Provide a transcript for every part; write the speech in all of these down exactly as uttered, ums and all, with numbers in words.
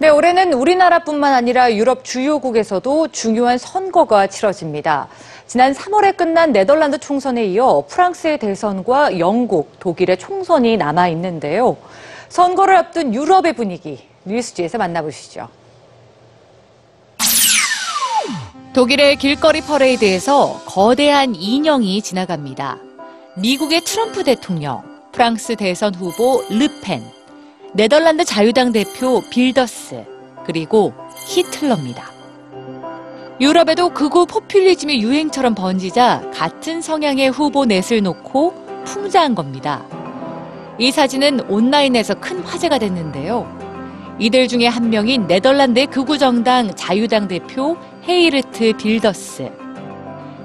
네, 올해는 우리나라뿐만 아니라 유럽 주요국에서도 중요한 선거가 치러집니다. 지난 삼월에 끝난 네덜란드 총선에 이어 프랑스의 대선과 영국, 독일의 총선이 남아있는데요. 선거를 앞둔 유럽의 분위기, 뉴스지에서 만나보시죠. 독일의 길거리 퍼레이드에서 거대한 인형이 지나갑니다. 미국의 트럼프 대통령, 프랑스 대선 후보 르펜, 네덜란드 자유당 대표 빌더스, 그리고 히틀러입니다. 유럽에도 극우 포퓰리즘이 유행처럼 번지자 같은 성향의 후보 넷을 놓고 풍자한 겁니다. 이 사진은 온라인에서 큰 화제가 됐는데요. 이들 중에 한 명인 네덜란드의 극우 정당 자유당 대표 헤이르트 빌더스.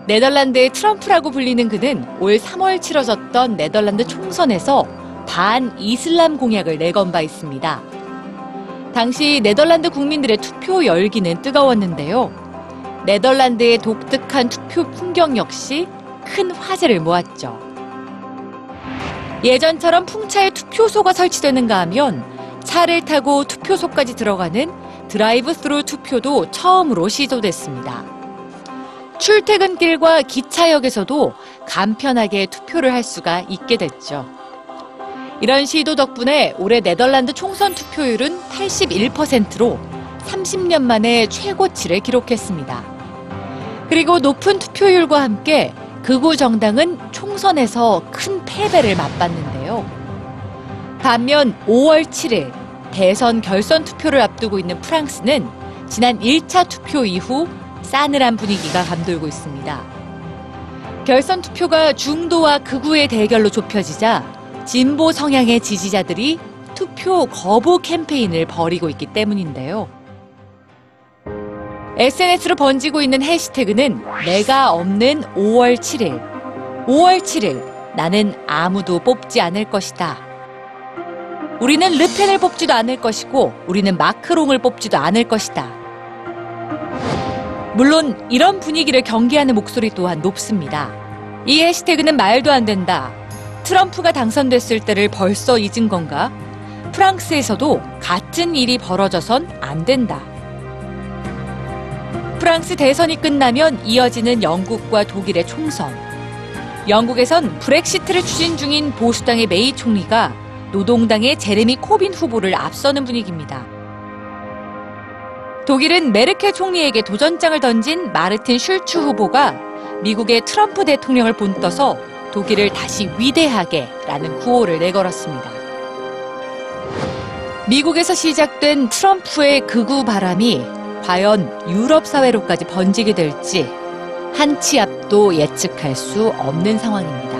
네덜란드의 트럼프라고 불리는 그는 올 삼월 치러졌던 네덜란드 총선에서 반 이슬람 공약을 내건 바 있습니다. 당시 네덜란드 국민들의 투표 열기는 뜨거웠는데요. 네덜란드의 독특한 투표 풍경 역시 큰 화제를 모았죠. 예전처럼 풍차에 투표소가 설치되는가 하면 차를 타고 투표소까지 들어가는 드라이브 스루 투표도 처음으로 시도됐습니다. 출퇴근길과 기차역에서도 간편하게 투표를 할 수가 있게 됐죠. 이런 시도 덕분에 올해 네덜란드 총선 투표율은 팔십일 퍼센트로 삼십 년 만에 최고치를 기록했습니다. 그리고 높은 투표율과 함께 극우 정당은 총선에서 큰 패배를 맛봤는데요. 반면 오월 칠일 대선 결선 투표를 앞두고 있는 프랑스는 지난 일 차 투표 이후 싸늘한 분위기가 감돌고 있습니다. 결선 투표가 중도와 극우의 대결로 좁혀지자 진보 성향의 지지자들이 투표 거부 캠페인을 벌이고 있기 때문인데요. 에스엔에스로 번지고 있는 해시태그는 내가 없는 오월 칠일, 오월 칠일 나는 아무도 뽑지 않을 것이다. 우리는 르펜을 뽑지도 않을 것이고 우리는 마크롱을 뽑지도 않을 것이다. 물론 이런 분위기를 경계하는 목소리 또한 높습니다. 이 해시태그는 말도 안 된다. 트럼프가 당선됐을 때를 벌써 잊은 건가? 프랑스에서도 같은 일이 벌어져선 안 된다. 프랑스 대선이 끝나면 이어지는 영국과 독일의 총선. 영국에선 브렉시트를 추진 중인 보수당의 메이 총리가 노동당의 제레미 코빈 후보를 앞서는 분위기입니다. 독일은 메르켈 총리에게 도전장을 던진 마르틴 슐츠 후보가 미국의 트럼프 대통령을 본떠서 독일을 다시 위대하게 라는 구호를 내걸었습니다. 미국에서 시작된 트럼프의 극우 바람이 과연 유럽 사회로까지 번지게 될지 한 치 앞도 예측할 수 없는 상황입니다.